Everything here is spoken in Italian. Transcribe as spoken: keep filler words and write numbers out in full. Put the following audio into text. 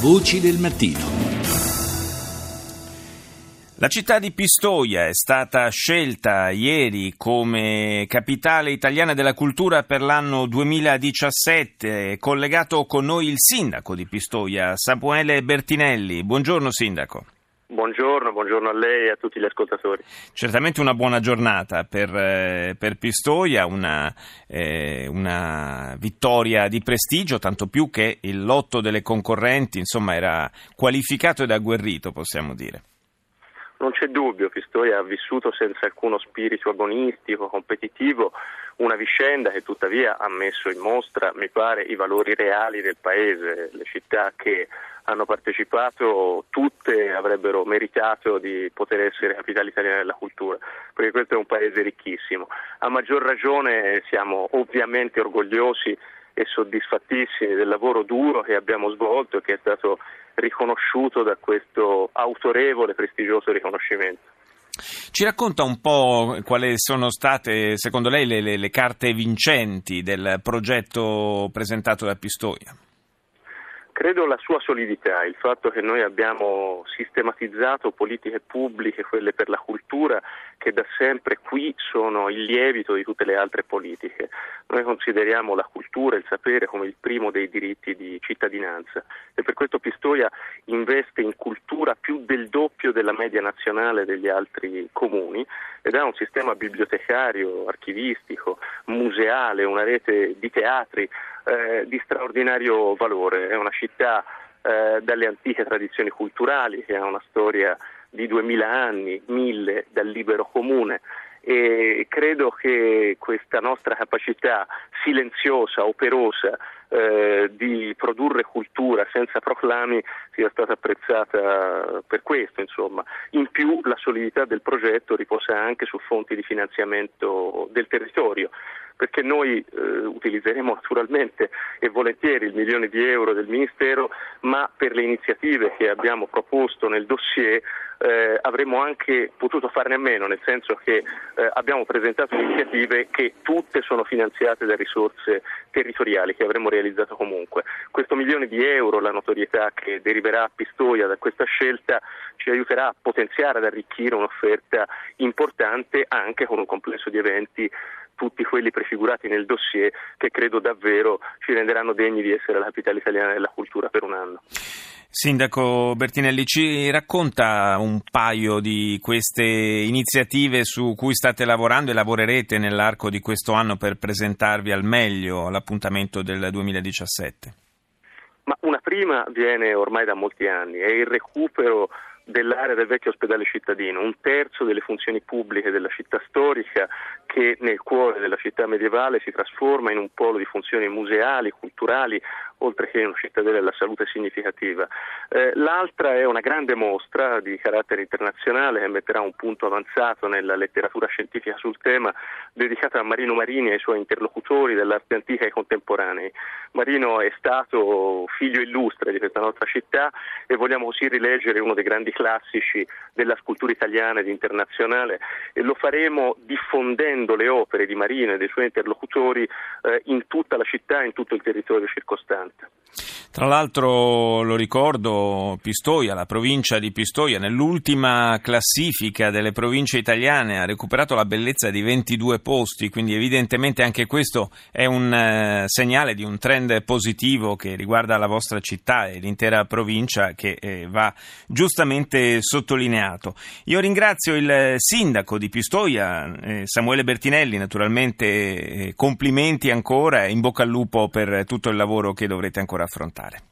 Voci del mattino. La città di Pistoia è stata scelta ieri come capitale italiana della cultura per l'anno duemiladiciassette. Collegato con noi il sindaco di Pistoia, Samuele Bertinelli. Buongiorno sindaco. Buongiorno, buongiorno a lei e a tutti gli ascoltatori. Certamente una buona giornata per, eh, per Pistoia, una, eh, una vittoria di prestigio, tanto più che il lotto delle concorrenti, insomma, era qualificato ed agguerrito, possiamo dire. Non c'è dubbio, Pistoia ha vissuto senza alcuno spirito agonistico, competitivo, una vicenda che tuttavia ha messo in mostra, mi pare, i valori reali del paese. Le città che hanno partecipato tutte avrebbero meritato di poter essere capitale italiana della cultura, perché questo è un paese ricchissimo. A maggior ragione siamo ovviamente orgogliosi e soddisfattissimi del lavoro duro che abbiamo svolto e che è stato riconosciuto da questo autorevole e prestigioso riconoscimento. Ci racconta un po' quali sono state, secondo lei, le, le, le carte vincenti del progetto presentato da Pistoia? Credo la sua solidità, il fatto che noi abbiamo sistematizzato politiche pubbliche, quelle per la cultura, che da sempre qui sono il lievito di tutte le altre politiche. Noi consideriamo la cultura e il sapere come il primo dei diritti di cittadinanza e per questo Pistoia investe in cultura più del doppio della media nazionale degli altri comuni ed ha un sistema bibliotecario, archivistico, museale, una rete di teatri eh, di straordinario valore. È una città eh, dalle antiche tradizioni culturali che ha una storia di duemila anni, mille dal libero comune, e credo che questa nostra capacità silenziosa, operosa eh, di produrre cultura senza proclami sia stata apprezzata per questo, insomma. In più la solidità del progetto riposa anche su fonti di finanziamento del territorio, perché noi eh, utilizzeremo naturalmente e volentieri il milione di euro del Ministero, ma per le iniziative che abbiamo proposto nel dossier eh, avremmo anche potuto farne a meno, nel senso che eh, abbiamo presentato iniziative che tutte sono finanziate da risorse territoriali che avremmo realizzato comunque. Questo milione di euro, la notorietà che deriverà a Pistoia da questa scelta, ci aiuterà a potenziare, ad arricchire un'offerta importante anche con un complesso di eventi, tutti quelli prefigurati nel dossier, che credo davvero ci renderanno degni di essere la capitale italiana della cultura per un anno. Sindaco Bertinelli, ci racconta un paio di queste iniziative su cui state lavorando e lavorerete nell'arco di questo anno per presentarvi al meglio all'appuntamento del duemiladiciassette? Ma una prima viene ormai da molti anni, è il recupero dell'area del vecchio ospedale cittadino, un terzo delle funzioni pubbliche della città storica che nel cuore della città medievale si trasforma in un polo di funzioni museali, culturali, oltre che in una cittadella della salute significativa. Eh, l'altra è una grande mostra di carattere internazionale che metterà un punto avanzato nella letteratura scientifica sul tema, dedicata a Marino Marini e ai suoi interlocutori dell'arte antica e contemporanei. Marino è stato figlio illustre di questa nostra città e vogliamo così rileggere uno dei grandi classici della scultura italiana ed internazionale, e lo faremo diffondendo le opere di Marino e dei suoi interlocutori eh, in tutta la città e in tutto il territorio circostante. Tra l'altro, lo ricordo, Pistoia, la provincia di Pistoia, nell'ultima classifica delle province italiane ha recuperato la bellezza di ventidue posti, quindi evidentemente anche questo è un eh, segnale di un trend positivo che riguarda la vostra città e l'intera provincia, che eh, va giustamente sottolineato. Io ringrazio il sindaco di Pistoia, eh, Samuele Bertinelli, naturalmente eh, complimenti ancora e in bocca al lupo per tutto il lavoro che dovrete ancora affrontare.